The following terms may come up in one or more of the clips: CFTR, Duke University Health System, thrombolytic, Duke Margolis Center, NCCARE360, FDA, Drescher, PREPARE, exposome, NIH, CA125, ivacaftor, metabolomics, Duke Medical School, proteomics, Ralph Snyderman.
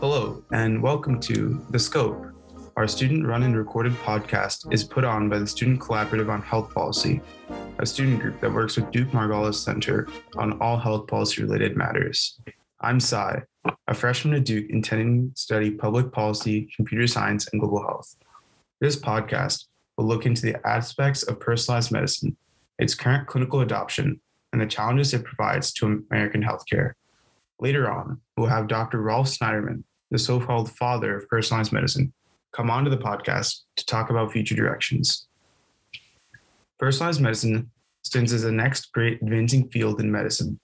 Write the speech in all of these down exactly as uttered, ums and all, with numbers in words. Hello, and welcome to The Scope. Our student-run and recorded podcast is put on by the Student Collaborative on Health Policy, a student group that works with Duke Margolis Center on all health policy-related matters. I'm Sai, a freshman at Duke intending to study public policy, computer science, and global health. This podcast will look into the aspects of personalized medicine, its current clinical adoption, and the challenges it provides to American healthcare. Later on, we'll have Doctor Ralph Snyderman, the so-called father of personalized medicine, come onto the podcast to talk about future directions. Personalized medicine stands as the next great advancing field in medicine.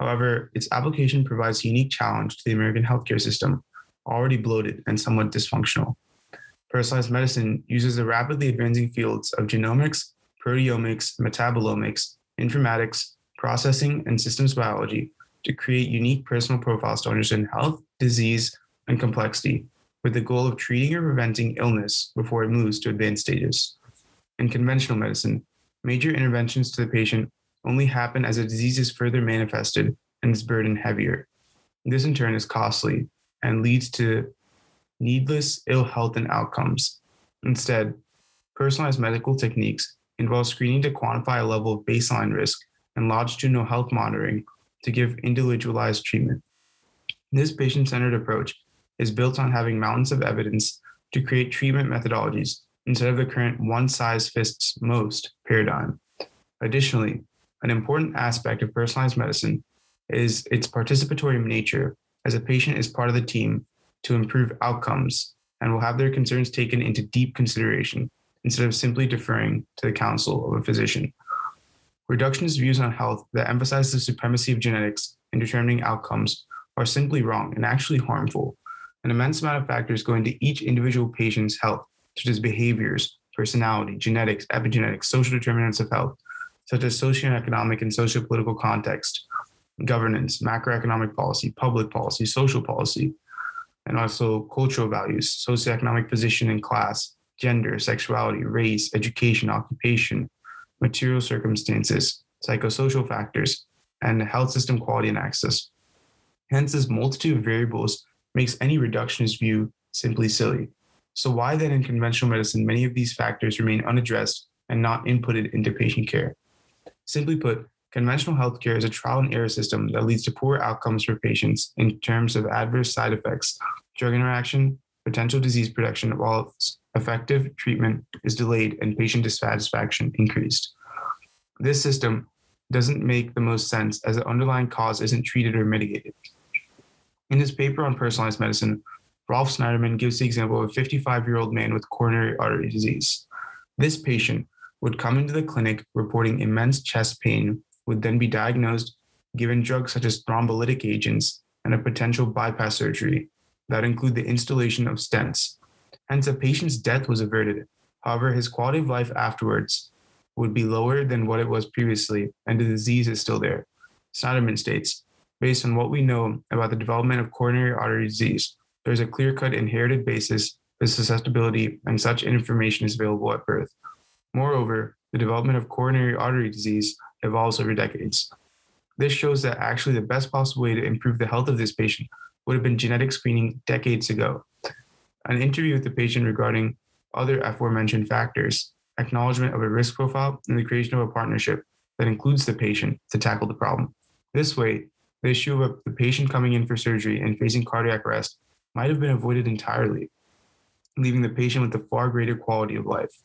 However, its application provides a unique challenge to the American healthcare system, already bloated and somewhat dysfunctional. Personalized medicine uses the rapidly advancing fields of genomics, proteomics, metabolomics, informatics, processing, and systems biology to create unique personal profiles to understand health, disease, and complexity, with the goal of treating or preventing illness before it moves to advanced stages. In conventional medicine, major interventions to the patient only happen as a disease is further manifested and its burden heavier. This in turn is costly and leads to needless ill health and outcomes. Instead, personalized medical techniques involve screening to quantify a level of baseline risk and longitudinal health monitoring to give individualized treatment. This patient-centered approach is built on having mountains of evidence to create treatment methodologies instead of the current one-size-fits-most paradigm. Additionally, an important aspect of personalized medicine is its participatory nature, as a patient is part of the team to improve outcomes and will have their concerns taken into deep consideration instead of simply deferring to the counsel of a physician. Reductionist views on health that emphasize the supremacy of genetics in determining outcomes are simply wrong and actually harmful. An immense amount of factors go into each individual patient's health, such as behaviors, personality, genetics, epigenetics, social determinants of health, such as socioeconomic and sociopolitical context, governance, macroeconomic policy, public policy, social policy, and also cultural values, socioeconomic position and class, gender, sexuality, race, education, occupation, material circumstances, psychosocial factors, and health system quality and access. Hence, this multitude of variables makes any reductionist view simply silly. So why then in conventional medicine, many of these factors remain unaddressed and not inputted into patient care? Simply put, conventional healthcare is a trial and error system that leads to poor outcomes for patients in terms of adverse side effects, drug interaction, potential disease production, while effective treatment is delayed and patient dissatisfaction increased. This system doesn't make the most sense as the underlying cause isn't treated or mitigated. In his paper on personalized medicine, Ralph Snyderman gives the example of a fifty-five-year-old man with coronary artery disease. This patient would come into the clinic reporting immense chest pain, would then be diagnosed, given drugs such as thrombolytic agents, and a potential bypass surgery that include the installation of stents. Hence, a patient's death was averted. However, his quality of life afterwards would be lower than what it was previously, and the disease is still there. Snyderman states, "Based on what we know about the development of coronary artery disease, there is a clear-cut inherited basis for susceptibility, and such information is available at birth. Moreover, the development of coronary artery disease evolves over decades. This shows that actually the best possible way to improve the health of this patient would have been genetic screening decades ago. An interview with the patient regarding other aforementioned factors, acknowledgement of a risk profile, and the creation of a partnership that includes the patient to tackle the problem. This way, the issue of the patient coming in for surgery and facing cardiac arrest might have been avoided entirely, leaving the patient with a far greater quality of life.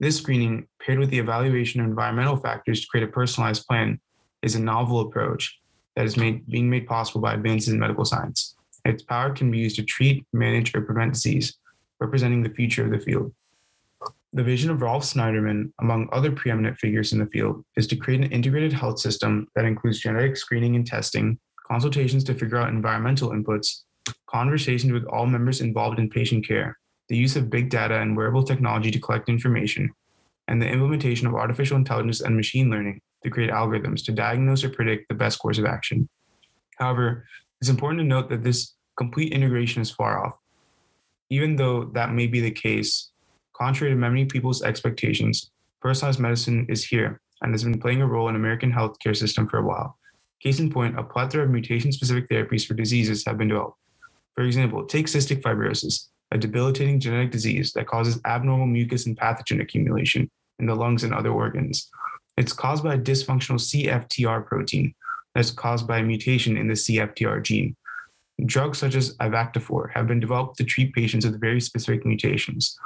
This screening, paired with the evaluation of environmental factors to create a personalized plan, is a novel approach that is made, being made possible by advances in medical science. Its power can be used to treat, manage, or prevent disease, representing the future of the field." The vision of Ralph Snyderman, among other preeminent figures in the field, is to create an integrated health system that includes genetic screening and testing, consultations to figure out environmental inputs, conversations with all members involved in patient care, the use of big data and wearable technology to collect information, and the implementation of artificial intelligence and machine learning to create algorithms to diagnose or predict the best course of action. However, it's important to note that this complete integration is far off. Even though that may be the case, contrary to many people's expectations, personalized medicine is here and has been playing a role in American healthcare system for a while. Case in point, a plethora of mutation-specific therapies for diseases have been developed. For example, take cystic fibrosis, a debilitating genetic disease that causes abnormal mucus and pathogen accumulation in the lungs and other organs. It's caused by a dysfunctional C F T R protein that's caused by a mutation in the C F T R gene. Drugs such as ivacaftor have been developed to treat patients with very specific mutations.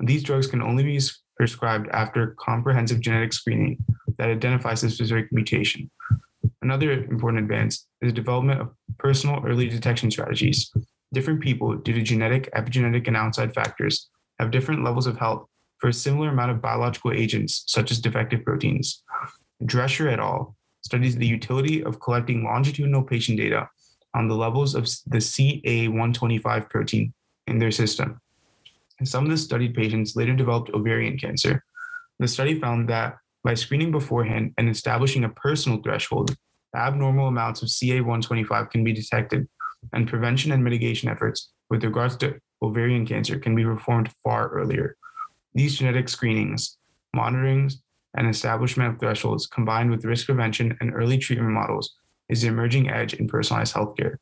These drugs can only be prescribed after comprehensive genetic screening that identifies the specific mutation. Another important advance is the development of personal early detection strategies. Different people, due to genetic, epigenetic, and outside factors, have different levels of health for a similar amount of biological agents, such as defective proteins. Drescher et al. Studies the utility of collecting longitudinal patient data on the levels of the C A one twenty-five protein in their system. And some of the studied patients later developed ovarian cancer. The study found that by screening beforehand and establishing a personal threshold, abnormal amounts of C A one twenty-five can be detected, and prevention and mitigation efforts with regards to ovarian cancer can be performed far earlier. These genetic screenings, monitorings, and establishment of thresholds combined with risk prevention and early treatment models is the emerging edge in personalized healthcare.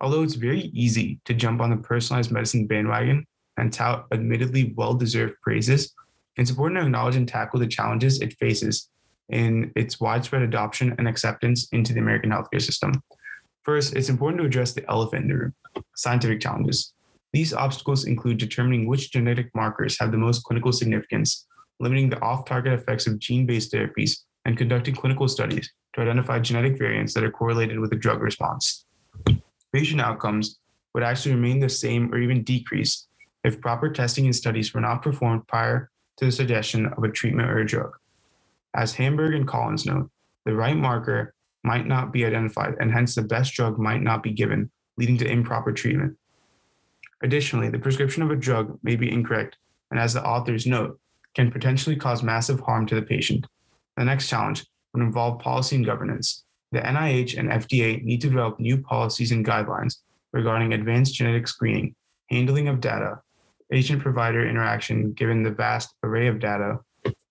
Although it's very easy to jump on the personalized medicine bandwagon and tout admittedly well-deserved praises, it's important to acknowledge and tackle the challenges it faces in its widespread adoption and acceptance into the American healthcare system. First, it's important to address the elephant in the room, scientific challenges. These obstacles include determining which genetic markers have the most clinical significance, limiting the off-target effects of gene-based therapies, and conducting clinical studies to identify genetic variants that are correlated with a drug response. Patient outcomes would actually remain the same or even decrease if proper testing and studies were not performed prior to the suggestion of a treatment or a drug. As Hamburg and Collins note, the right marker might not be identified, and hence the best drug might not be given, leading to improper treatment. Additionally, the prescription of a drug may be incorrect, and as the authors note, can potentially cause massive harm to the patient. The next challenge would involve policy and governance. The N I H and F D A need to develop new policies and guidelines regarding advanced genetic screening, handling of data, patient-provider interaction given the vast array of data,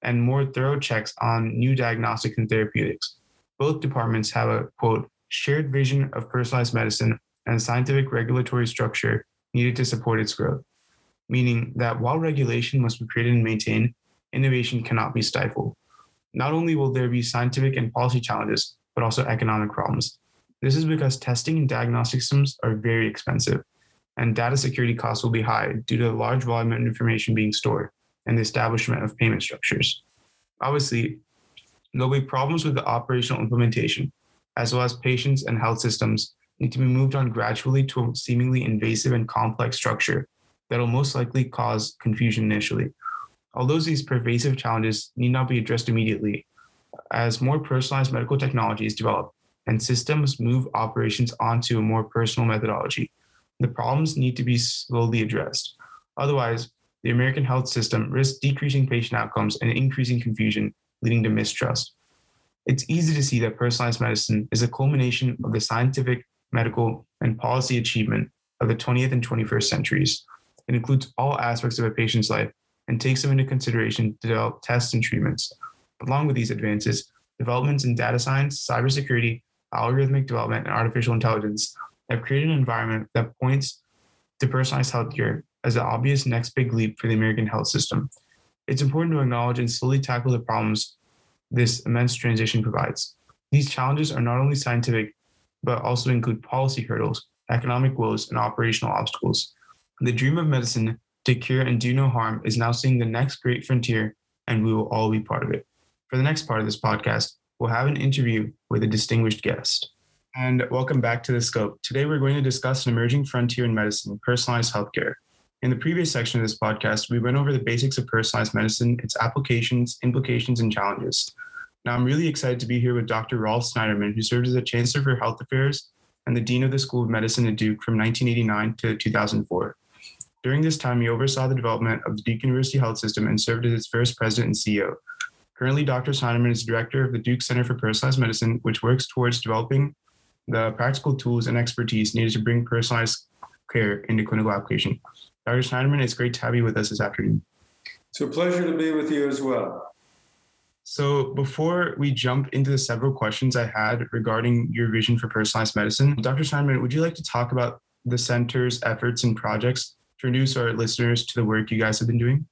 and more thorough checks on new diagnostics and therapeutics. Both departments have a, quote, shared vision of personalized medicine and scientific regulatory structure needed to support its growth, meaning that while regulation must be created and maintained, innovation cannot be stifled. Not only will there be scientific and policy challenges, but also economic problems. This is because testing and diagnostic systems are very expensive, and data security costs will be high due to the large volume of information being stored and the establishment of payment structures. Obviously, there'll be problems with the operational implementation, as well as patients and health systems need to be moved on gradually to a seemingly invasive and complex structure that'll most likely cause confusion initially. Although these pervasive challenges need not be addressed immediately, as more personalized medical technologies develop and systems move operations onto a more personal methodology, the problems need to be slowly addressed. Otherwise, the American health system risks decreasing patient outcomes and increasing confusion, leading to mistrust. It's easy to see that personalized medicine is a culmination of the scientific, medical, and policy achievement of the twentieth and twenty-first centuries. It includes all aspects of a patient's life and takes them into consideration to develop tests and treatments. Along with these advances, developments in data science, cybersecurity, algorithmic development, and artificial intelligence have created an environment that points to personalized healthcare as the obvious next big leap for the American health system. It's important to acknowledge and slowly tackle the problems this immense transition provides. These challenges are not only scientific, but also include policy hurdles, economic woes, and operational obstacles. The dream of medicine to cure and do no harm is now seeing the next great frontier, and we will all be part of it. For the next part of this podcast, we'll have an interview with a distinguished guest. And welcome back to The Scope. Today, we're going to discuss an emerging frontier in medicine, personalized healthcare. In the previous section of this podcast, we went over the basics of personalized medicine, its applications, implications, and challenges. Now, I'm really excited to be here with Doctor Ralph Snyderman, who served as the Chancellor for Health Affairs and the Dean of the School of Medicine at Duke from nineteen eighty-nine to two thousand four. During this time, he oversaw the development of the Duke University Health System and served as its first president and C E O. Currently, Doctor Snyderman is director of the Duke Center for Personalized Medicine, which works towards developing the practical tools and expertise needed to bring personalized care into clinical application. Doctor Snyderman, it's great to have you with us this afternoon. It's a pleasure to be with you as well. So before we jump into the several questions I had regarding your vision for personalized medicine, Doctor Snyderman, would you like to talk about the center's efforts and projects to introduce our listeners to the work you guys have been doing?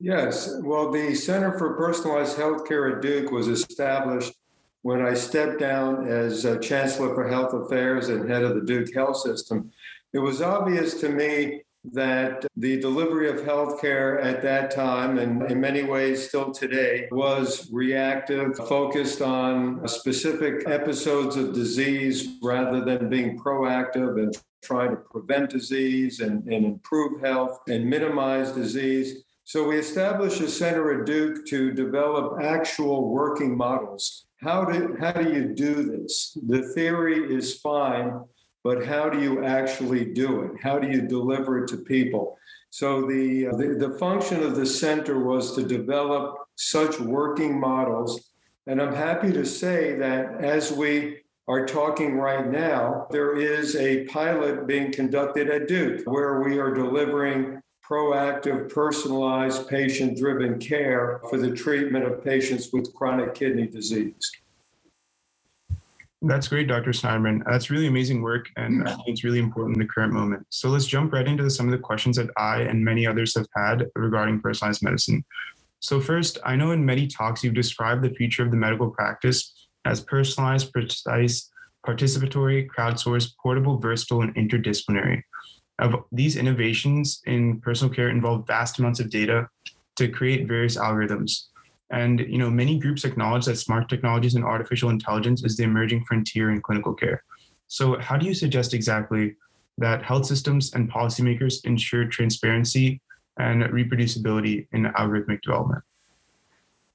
Yes. Well, the Center for Personalized Healthcare at Duke was established when I stepped down as uh, Chancellor for Health Affairs and head of the Duke Health System. It was obvious to me that the delivery of healthcare at that time, and in many ways still today, was reactive, focused on specific episodes of disease rather than being proactive and trying to prevent disease and, and improve health and minimize disease. So we established a center at Duke to develop actual working models. How do, how do you do this? The theory is fine, but how do you actually do it? How do you deliver it to people? So the, the, the function of the center was to develop such working models. And I'm happy to say that as we are talking right now, there is a pilot being conducted at Duke where we are delivering proactive, personalized, patient-driven care for the treatment of patients with chronic kidney disease. That's great, Doctor Snyderman. That's really amazing work, and I think it's really important in the current moment. So let's jump right into some of the questions that I and many others have had regarding personalized medicine. So first, I know in many talks you've described the future of the medical practice as personalized, precise, participatory, crowdsourced, portable, versatile, and interdisciplinary. Of these innovations in personal care involve vast amounts of data to create various algorithms. And, you know, many groups acknowledge that smart technologies and artificial intelligence is the emerging frontier in clinical care. So how do you suggest exactly that health systems and policymakers ensure transparency and reproducibility in algorithmic development?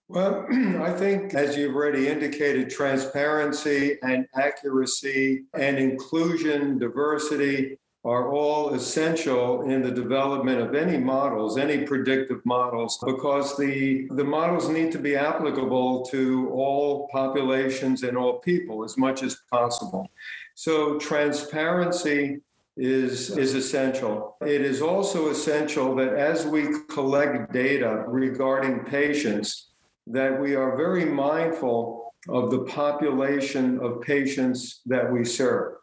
Well, I think, as you've already indicated, transparency and accuracy and inclusion, diversity are all essential in the development of any models, any predictive models, because the, the models need to be applicable to all populations and all people as much as possible. So transparency is, is essential. It is also essential that as we collect data regarding patients, that we are very mindful of the population of patients that we serve,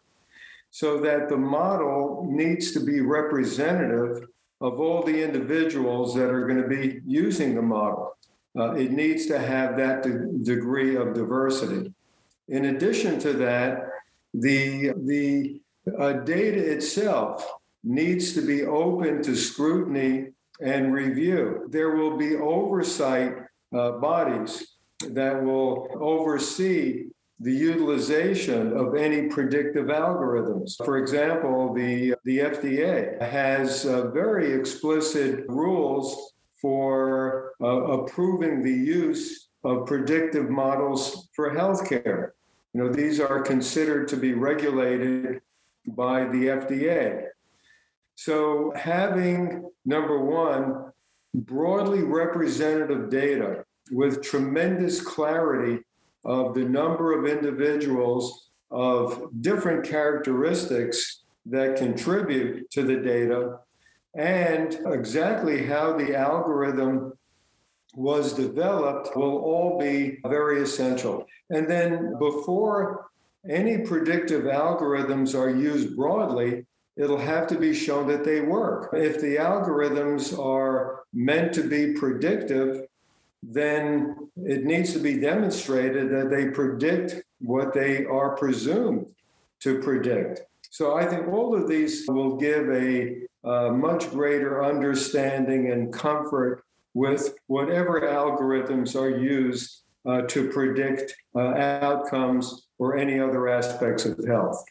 so that the model needs to be representative of all the individuals that are going to be using the model. Uh, it needs to have that de- degree of diversity. In addition to that, the, the uh, data itself needs to be open to scrutiny and review. There will be oversight uh, bodies that will oversee the utilization of any predictive algorithms. For example, the, the F D A has uh, very explicit rules for uh, approving the use of predictive models for healthcare. You know, these are considered to be regulated by the F D A. So having, number one, broadly representative data with tremendous clarity of the number of individuals of different characteristics that contribute to the data, and exactly how the algorithm was developed will all be very essential. And then before any predictive algorithms are used broadly, it'll have to be shown that they work. If the algorithms are meant to be predictive, then it needs to be demonstrated that they predict what they are presumed to predict. So I think all of these will give a, a much greater understanding and comfort with whatever algorithms are used uh, to predict uh, outcomes or any other aspects of health.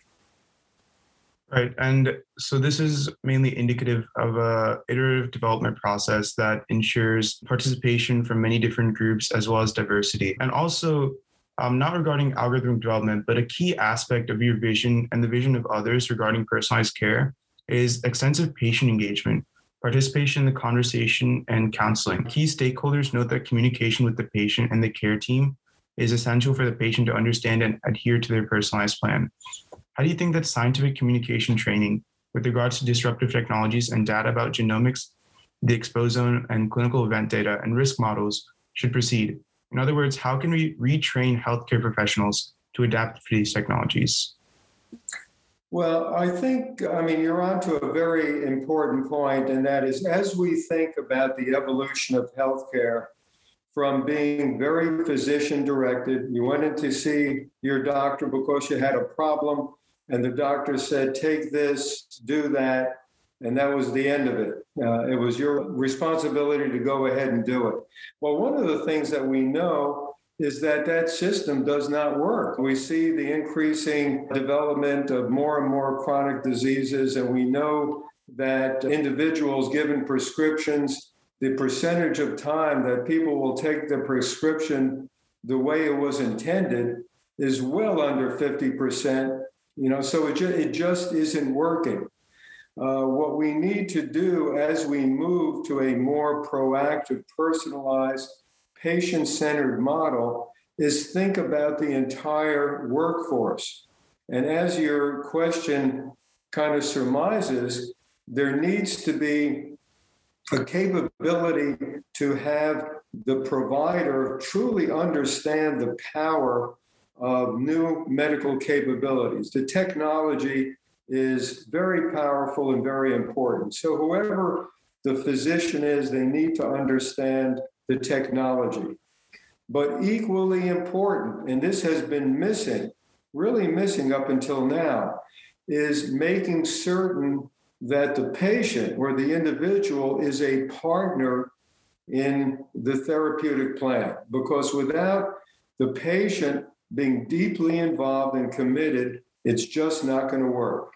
Right. And so this is mainly indicative of a iterative development process that ensures participation from many different groups as well as diversity. And also, um, not regarding algorithmic development, but a key aspect of your vision and the vision of others regarding personalized care is extensive patient engagement, participation in the conversation and counseling. Key stakeholders note that communication with the patient and the care team is essential for the patient to understand and adhere to their personalized plan. How do you think that scientific communication training with regards to disruptive technologies and data about genomics, the exposome and clinical event data and risk models should proceed, In other words, how can we retrain healthcare professionals to adapt for these technologies? Well, I think, I mean, you're onto a very important point, and that is, as we think about the evolution of healthcare from being very physician-directed, you went in to see your doctor because you had a problem, and the doctor said, take this, do that, and that was the end of it. Uh, it was your responsibility to go ahead and do it. Well, one of the things that we know is that that system does not work. We see the increasing development of more and more chronic diseases, and we know that individuals given prescriptions, the percentage of time that people will take the prescription the way it was intended is well under fifty percent. You know, so it, ju- it just isn't working. Uh, what we need to do as we move to a more proactive, personalized, patient-centered model is think about the entire workforce. And as your question kind of surmises, there needs to be a capability to have the provider truly understand the power of new medical capabilities. The technology is very powerful and very important. So whoever the physician is, they need to understand the technology. But equally important, and this has been missing, really missing up until now, is making certain that the patient or the individual is a partner in the therapeutic plan. Because without the patient being deeply involved and committed, it's just not going to work.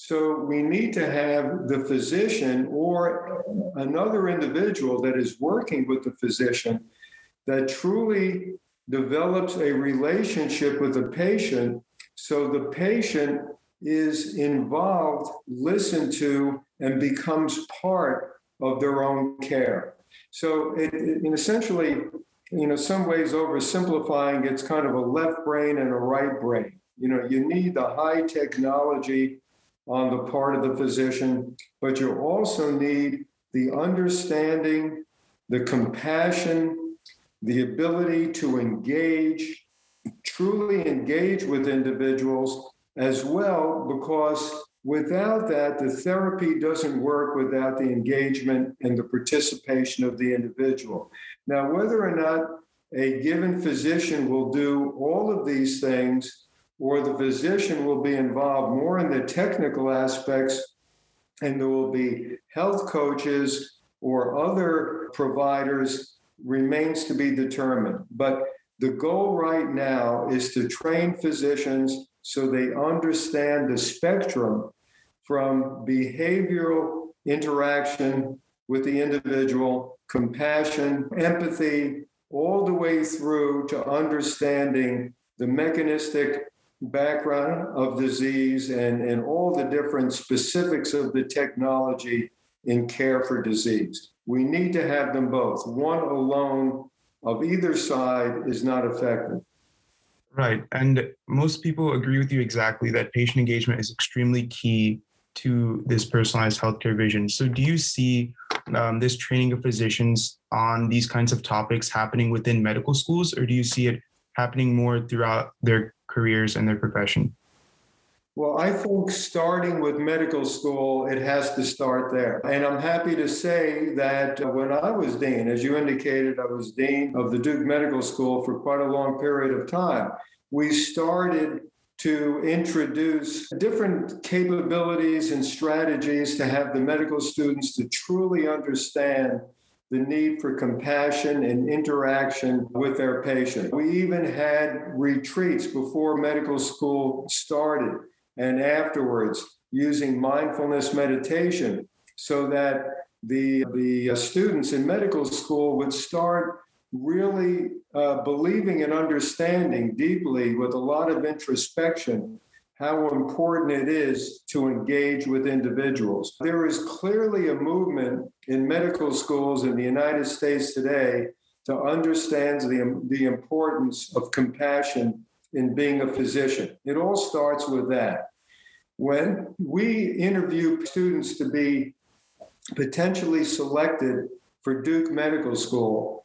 So we need to have the physician or another individual that is working with the physician that truly develops a relationship with the patient, so the patient is involved, listened to, and becomes part of their own care. So it, it essentially, you know, some ways oversimplifying, it's kind of a left brain and a right brain. You know, you need the high technology on the part of the physician, but you also need the understanding, the compassion, the ability to engage, truly engage with individuals as well, because without that, the therapy doesn't work without the engagement and the participation of the individual. Now, whether or not a given physician will do all of these things, or the physician will be involved more in the technical aspects, and there will be health coaches or other providers, remains to be determined. But the goal right now is to train physicians so they understand the spectrum from behavioral interaction with the individual, compassion, empathy, all the way through to understanding the mechanistic background of disease and, and all the different specifics of the technology in care for disease. We need to have them both. One alone of either side is not effective. Right. And most people agree with you exactly that patient engagement is extremely key to this personalized healthcare vision. So do you see um, this training of physicians on these kinds of topics happening within medical schools, or do you see it happening more throughout their careers and their profession? Well, I think starting with medical school, it has to start there. And I'm happy to say that when I was dean, as you indicated, I was dean of the Duke Medical School for quite a long period of time. We started to introduce different capabilities and strategies to have the medical students to truly understand the need for compassion and interaction with their patient. We even had retreats before medical school started and afterwards, using mindfulness meditation so that the, the students in medical school would start really uh, believing and understanding deeply, with a lot of introspection, how important it is to engage with individuals. There is clearly a movement in medical schools in the United States today to understand the, the importance of compassion in being a physician. It all starts with that. When we interview students to be potentially selected for Duke Medical School,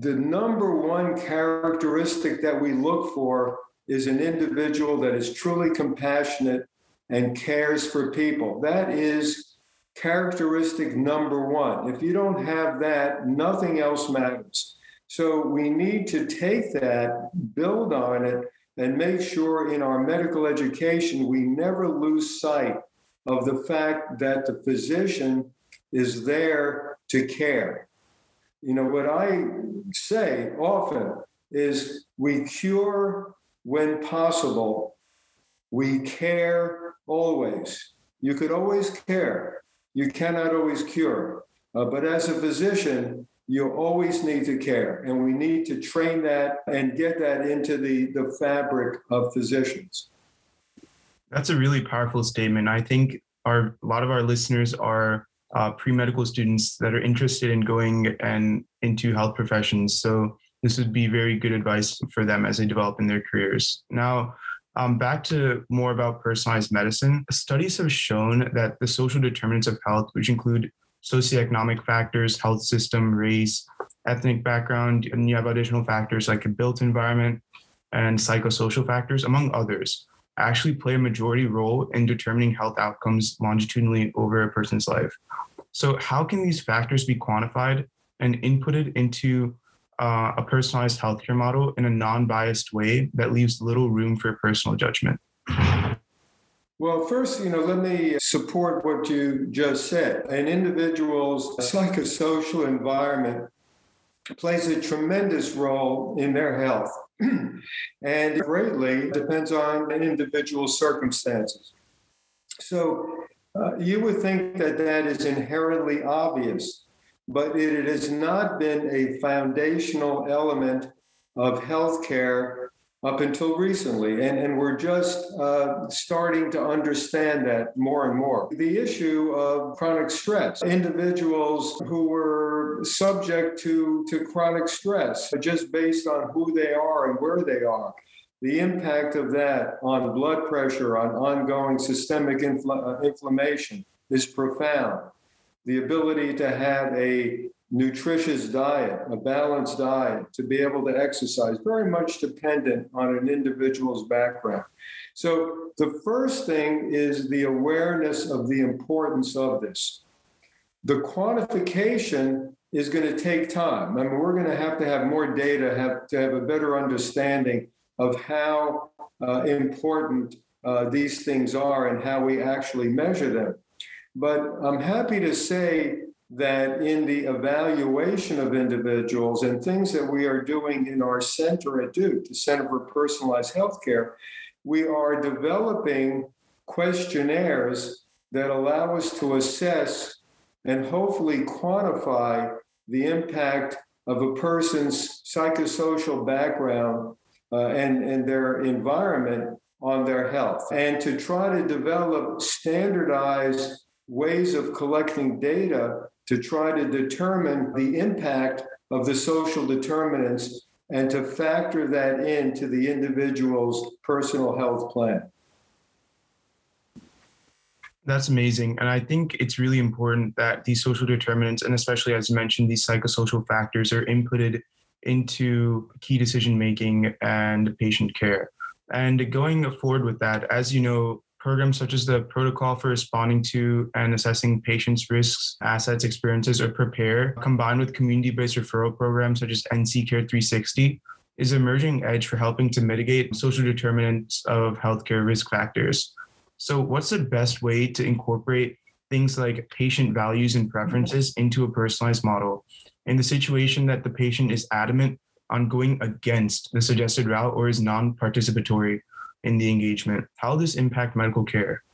the number one characteristic that we look for is an individual that is truly compassionate and cares for people. That is characteristic number one. If you don't have that, nothing else matters. So we need to take that, build on it, and make sure in our medical education, we never lose sight of the fact that the physician is there to care. You know, what I say often is we cure when possible, we care always. You could always care. You cannot always cure. Uh, but as a physician, you always need to care. And we need to train that and get that into the, the fabric of physicians. That's a really powerful statement. I think our a lot of our listeners are uh, pre-medical students that are interested in going and into health professions. So this would be very good advice for them as they develop in their careers. Now, um, back to more about personalized medicine. Studies have shown that the social determinants of health, which include socioeconomic factors, health system, race, ethnic background, and you have additional factors like a built environment and psychosocial factors, among others, actually play a majority role in determining health outcomes longitudinally over a person's life. So how can these factors be quantified and inputted into uh, a personalized healthcare model in a non-biased way that leaves little room for personal judgment? Well, first, you know, let me support what you just said. An individual's psychosocial environment plays a tremendous role in their health and greatly depends on an individual's circumstances. So uh, you would think that that is inherently obvious, but it has not been a foundational element of healthcare up until recently, and, and we're just uh, starting to understand that more and more. The issue of chronic stress, individuals who were subject to, to chronic stress just based on who they are and where they are, the impact of that on blood pressure, on ongoing systemic infl- inflammation is profound. The ability to have a nutritious diet, a balanced diet, to be able to exercise, very much dependent on an individual's background. So the first thing is the awareness of the importance of this. The quantification is going to take time. I mean, we're going to have to have more data, have to have a better understanding of how uh, important uh, these things are and how we actually measure them. But I'm happy to say that in the evaluation of individuals and things that we are doing in our center at Duke, the Center for Personalized Healthcare, we are developing questionnaires that allow us to assess and hopefully quantify the impact of a person's psychosocial background uh, and, and their environment on their health, and to try to develop standardized ways of collecting data to try to determine the impact of the social determinants and to factor that into the individual's personal health plan. That's amazing. And I think it's really important that these social determinants, and especially as you mentioned, these psychosocial factors are inputted into key decision-making and patient care. And going forward with that, as you know, programs such as the Protocol for Responding to and Assessing Patients' Risks, Assets, Experiences, or PREPARE, combined with community-based referral programs such as N C care three sixty, is an emerging edge for helping to mitigate social determinants of healthcare risk factors. So what's the best way to incorporate things like patient values and preferences into a personalized model in the situation that the patient is adamant on going against the suggested route or is non-participatory in the engagement? How does this impact medical care?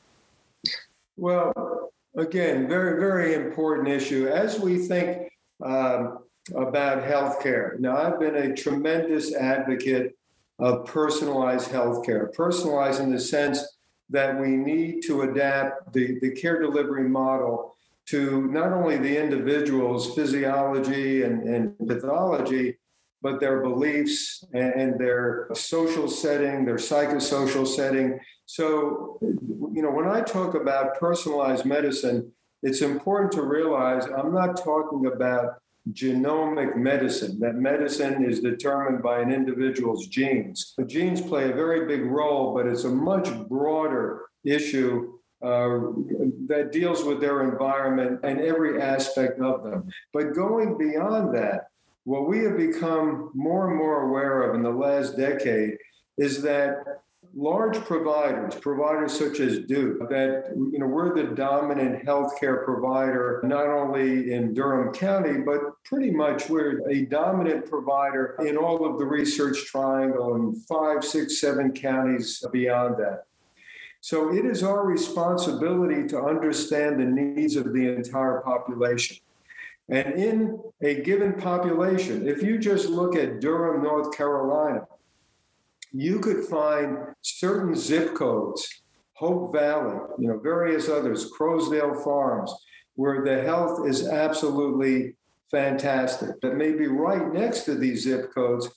Well, again, very, very important issue. As we think um, about healthcare, now I've been a tremendous advocate of personalized healthcare, personalized in the sense that we need to adapt the, the care delivery model to not only the individual's physiology and, and pathology, but their beliefs and their social setting, their psychosocial setting. So, you know, when I talk about personalized medicine, it's important to realize I'm not talking about genomic medicine, that medicine is determined by an individual's genes. The genes play a very big role, but it's a much broader issue Uh, that deals with their environment and every aspect of them. But going beyond that, what we have become more and more aware of in the last decade is that large providers, providers such as Duke, that, you know, we're the dominant healthcare provider, not only in Durham County, but pretty much we're a dominant provider in all of the Research Triangle and five, six, seven counties beyond that. So it is our responsibility to understand the needs of the entire population. And in a given population, if you just look at Durham, North Carolina, you could find certain zip codes, Hope Valley, you know, various others, Crowsdale Farms, where the health is absolutely fantastic. That may be right next to these zip codes,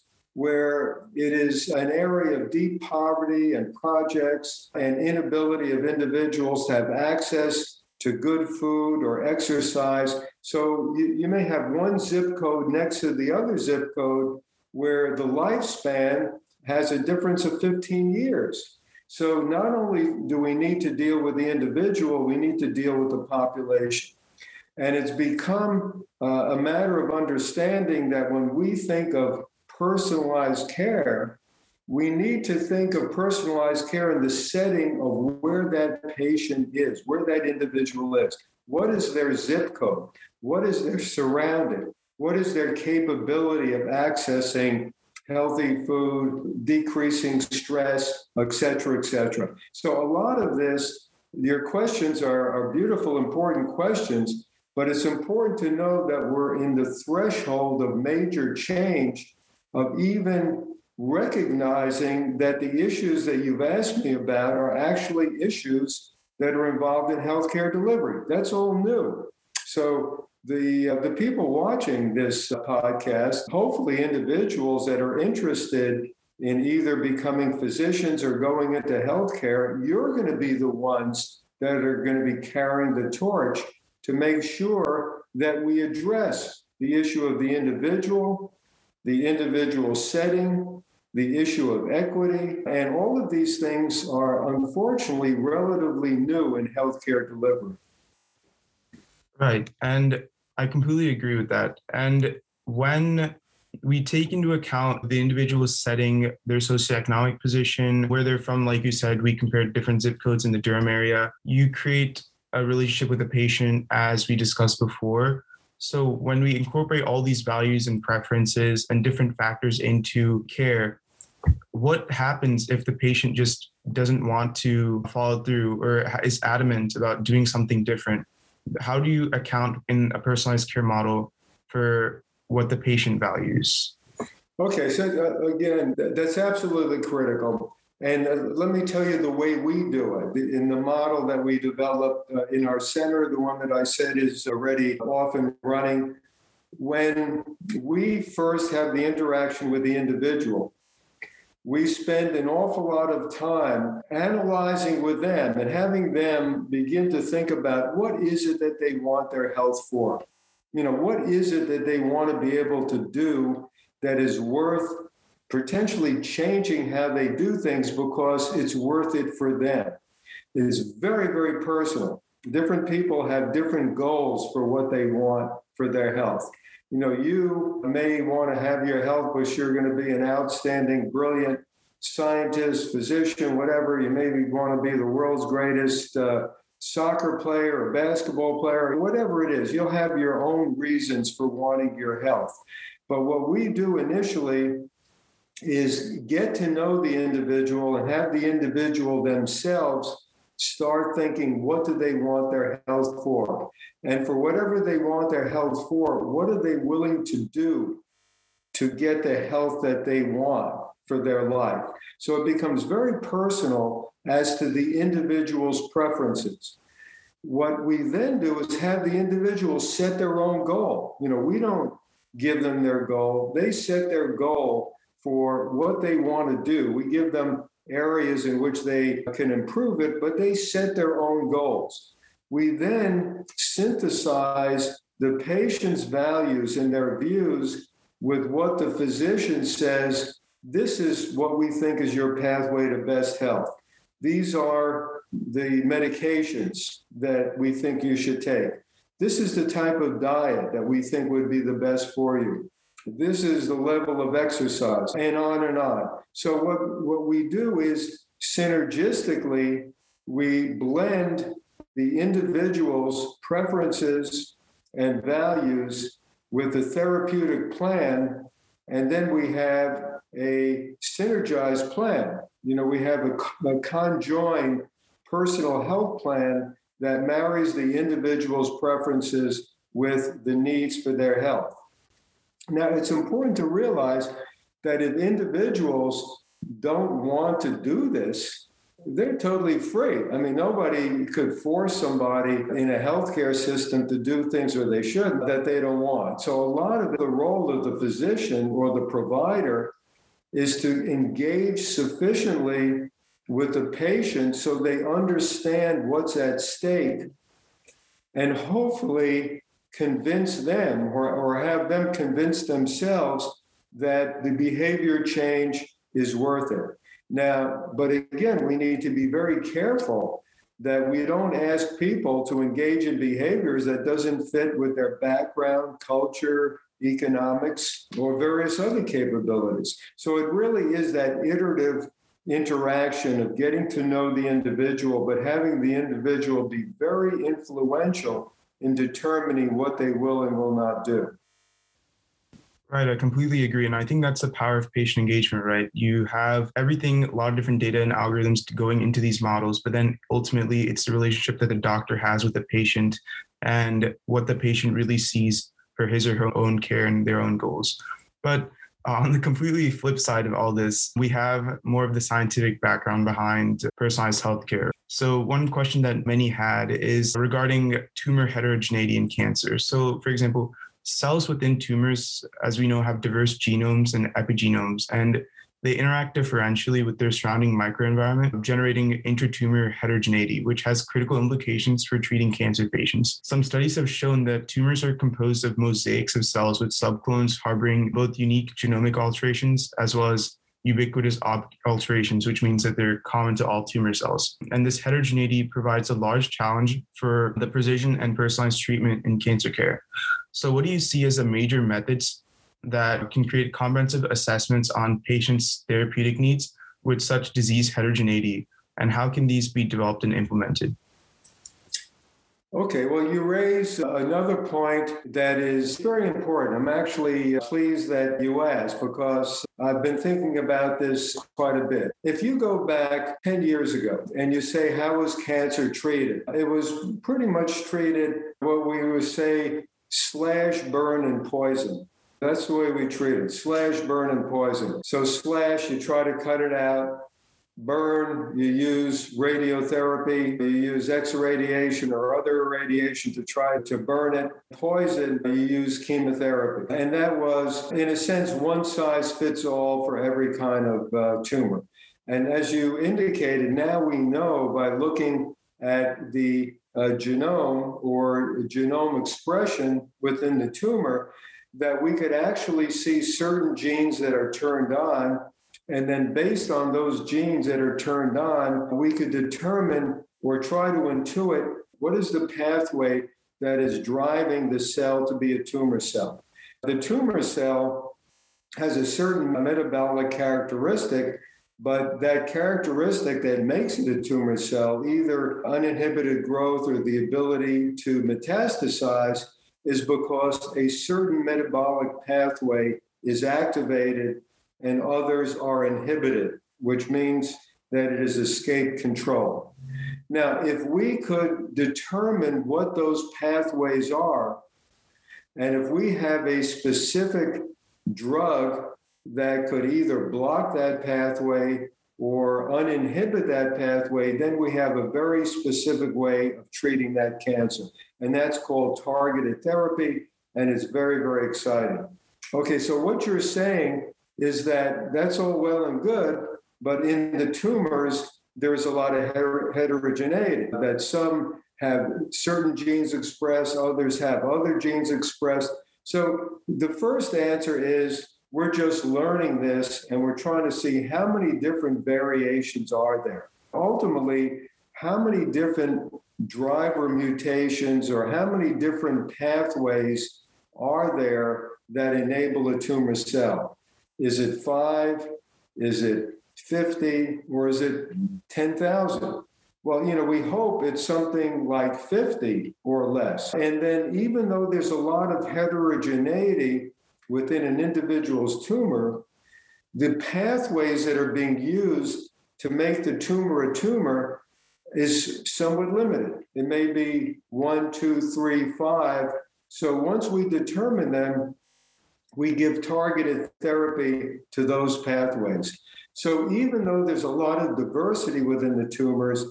where it is an area of deep poverty and projects and inability of individuals to have access to good food or exercise. So you, you may have one zip code next to the other zip code where the lifespan has a difference of fifteen years. So not only do we need to deal with the individual, we need to deal with the population. And it's become uh, a matter of understanding that when we think of personalized care, we need to think of personalized care in the setting of where that patient is, where that individual is. What is their zip code? What is their surrounding? What is their capability of accessing healthy food, decreasing stress, et cetera, et cetera? So a lot of this, your questions are, are beautiful, important questions, but it's important to know that we're in the threshold of major change, of even recognizing that the issues that you've asked me about are actually issues that are involved in healthcare delivery. That's all new. So the uh, the people watching this podcast, hopefully individuals that are interested in either becoming physicians or going into healthcare, you're going to be the ones that are going to be carrying the torch to make sure that we address the issue of the individual, the individual setting, the issue of equity, and all of these things are unfortunately relatively new in healthcare delivery. Right, and I completely agree with that. And when we take into account the individual setting, their socioeconomic position, where they're from, like you said, we compared different zip codes in the Durham area, you create a relationship with the patient as we discussed before. So when we incorporate all these values and preferences and different factors into care, what happens if the patient just doesn't want to follow through or is adamant about doing something different? How do you account in a personalized care model for what the patient values? Okay, so uh, again, th- that's absolutely critical. And uh, let me tell you the way we do it. In the model that we developed uh, in our center, the one that I said is already off and running, when we first have the interaction with the individual, we spend an awful lot of time analyzing with them and having them begin to think about what is it that they want their health for? You know, what is it that they want to be able to do that is worth potentially changing how they do things because it's worth it for them. It is very, very personal. Different people have different goals for what they want for their health. You know, you may want to have your health, but you're going to be an outstanding, brilliant scientist, physician, whatever. You maybe want to be the world's greatest uh, soccer player or basketball player, whatever it is. You'll have your own reasons for wanting your health. But what we do initially is get to know the individual and have the individual themselves start thinking, what do they want their health for? And for whatever they want their health for, what are they willing to do to get the health that they want for their life? So it becomes very personal as to the individual's preferences. What we then do is have the individual set their own goal. You know, we don't give them their goal. They set their goal for what they want to do. We give them areas in which they can improve it, but they set their own goals. We then synthesize the patient's values and their views with what the physician says, this is what we think is your pathway to best health. These are the medications that we think you should take. This is the type of diet that we think would be the best for you. This is the level of exercise, and on and on. So what, what we do is synergistically, we blend the individual's preferences and values with the therapeutic plan, and then we have a synergized plan. You know, we have a, a conjoined personal health plan that marries the individual's preferences with the needs for their health. Now, it's important to realize that if individuals don't want to do this, they're totally free. I mean, nobody could force somebody in a healthcare system to do things, or they should, that they don't want. So a lot of the role of the physician or the provider is to engage sufficiently with the patient so they understand what's at stake and hopefully convince them or, or have them convince themselves that the behavior change is worth it. Now, but again, we need to be very careful that we don't ask people to engage in behaviors that doesn't fit with their background, culture, economics, or various other capabilities. So it really is that iterative interaction of getting to know the individual, but having the individual be very influential in determining what they will and will not do. Right, I completely agree. And I think that's the power of patient engagement, right? You have everything, a lot of different data and algorithms going into these models, but then ultimately it's the relationship that the doctor has with the patient and what the patient really sees for his or her own care and their own goals. But on the completely flip side of all this, we have more of the scientific background behind personalized healthcare. So one question that many had is regarding tumor heterogeneity in cancer. So for example, cells within tumors, as we know, have diverse genomes and epigenomes, and they interact differentially with their surrounding microenvironment, generating intratumor heterogeneity, which has critical implications for treating cancer patients. Some studies have shown that tumors are composed of mosaics of cells with subclones harboring both unique genomic alterations as well as ubiquitous alterations, which means that they're common to all tumor cells. And this heterogeneity provides a large challenge for the precision and personalized treatment in cancer care. So what do you see as the major methods that can create comprehensive assessments on patients' therapeutic needs with such disease heterogeneity, and how can these be developed and implemented? Okay, well, you raise another point that is very important. I'm actually pleased that you asked because I've been thinking about this quite a bit. If you go back ten years ago and you say, how was cancer treated? It was pretty much treated what we would say, slash, burn, and poison. That's the way we treat it, slash, burn, and poison. So slash, you try to cut it out. Burn, you use radiotherapy, you use X-ray radiation or other radiation to try to burn it. Poison, you use chemotherapy. And that was, in a sense, one size fits all for every kind of uh, tumor. And as you indicated, now we know by looking at the uh, genome or genome expression within the tumor that we could actually see certain genes that are turned on. And then based on those genes that are turned on, we could determine or try to intuit what is the pathway that is driving the cell to be a tumor cell. The tumor cell has a certain metabolic characteristic, but that characteristic that makes it a tumor cell, either uninhibited growth or the ability to metastasize, is because a certain metabolic pathway is activated and others are inhibited, which means that it has escaped control. Now, if we could determine what those pathways are, and if we have a specific drug that could either block that pathway or uninhibit that pathway, then we have a very specific way of treating that cancer. And that's called targeted therapy, and it's very, very exciting. Okay, so what you're saying is that that's all well and good, but in the tumors, there's a lot of heter- heterogeneity, that some have certain genes expressed, others have other genes expressed. So the first answer is we're just learning this and we're trying to see how many different variations are there. Ultimately, how many different driver mutations or how many different pathways are there that enable a tumor cell? Is it five? Is it fifty? Or is it ten thousand? Well, you know, we hope it's something like fifty or less. And then even though there's a lot of heterogeneity within an individual's tumor, the pathways that are being used to make the tumor a tumor is somewhat limited. It may be one, two, three, five. So once we determine them, we give targeted therapy to those pathways. So even though there's a lot of diversity within the tumors,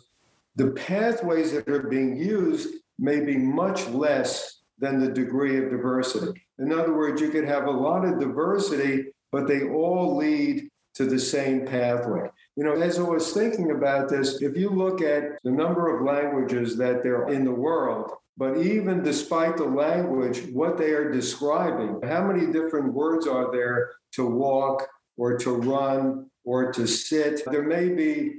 the pathways that are being used may be much less than the degree of diversity. In other words, you could have a lot of diversity, but they all lead to the same pathway. You know, as I was thinking about this, if you look at the number of languages that there are in the world, but even despite the language, what they are describing, how many different words are there to walk or to run or to sit? There may be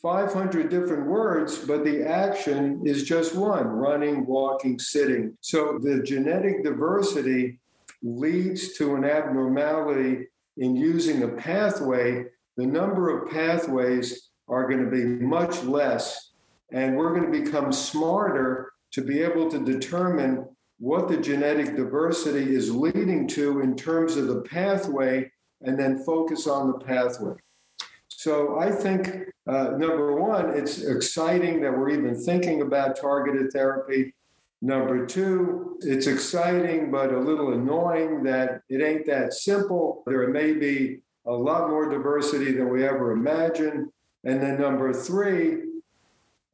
five hundred different words, but the action is just one: running, walking, sitting. So the genetic diversity leads to an abnormality in using a pathway. The number of pathways are going to be much less, and we're going to become smarter to be able to determine what the genetic diversity is leading to in terms of the pathway, and then focus on the pathway. So I think, uh, number one, it's exciting that we're even thinking about targeted therapy. Number two, it's exciting but a little annoying that it ain't that simple. There may be a lot more diversity than we ever imagined. And then number three,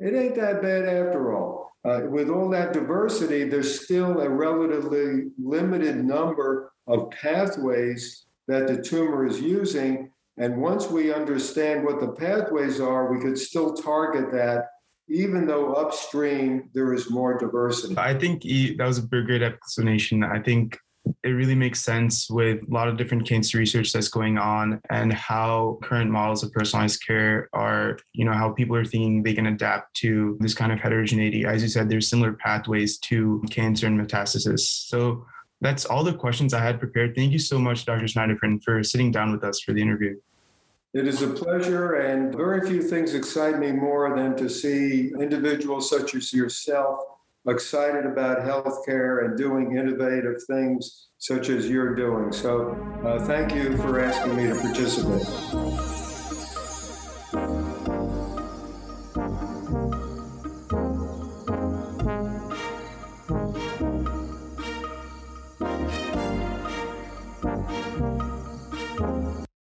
it ain't that bad after all. Uh, with all that diversity, there's still a relatively limited number of pathways that the tumor is using. And once we understand what the pathways are, we could still target that, even though upstream there is more diversity. I think that was a great explanation. I think it really makes sense with a lot of different cancer research that's going on and how current models of personalized care are, you know, how people are thinking they can adapt to this kind of heterogeneity. As you said, there's similar pathways to cancer and metastasis. So that's all the questions I had prepared. Thank you so much, Doctor Snyderman, for sitting down with us for the interview. It is a pleasure, and very few things excite me more than to see individuals such as yourself excited about healthcare and doing innovative things such as you're doing. So uh, thank you for asking me to participate.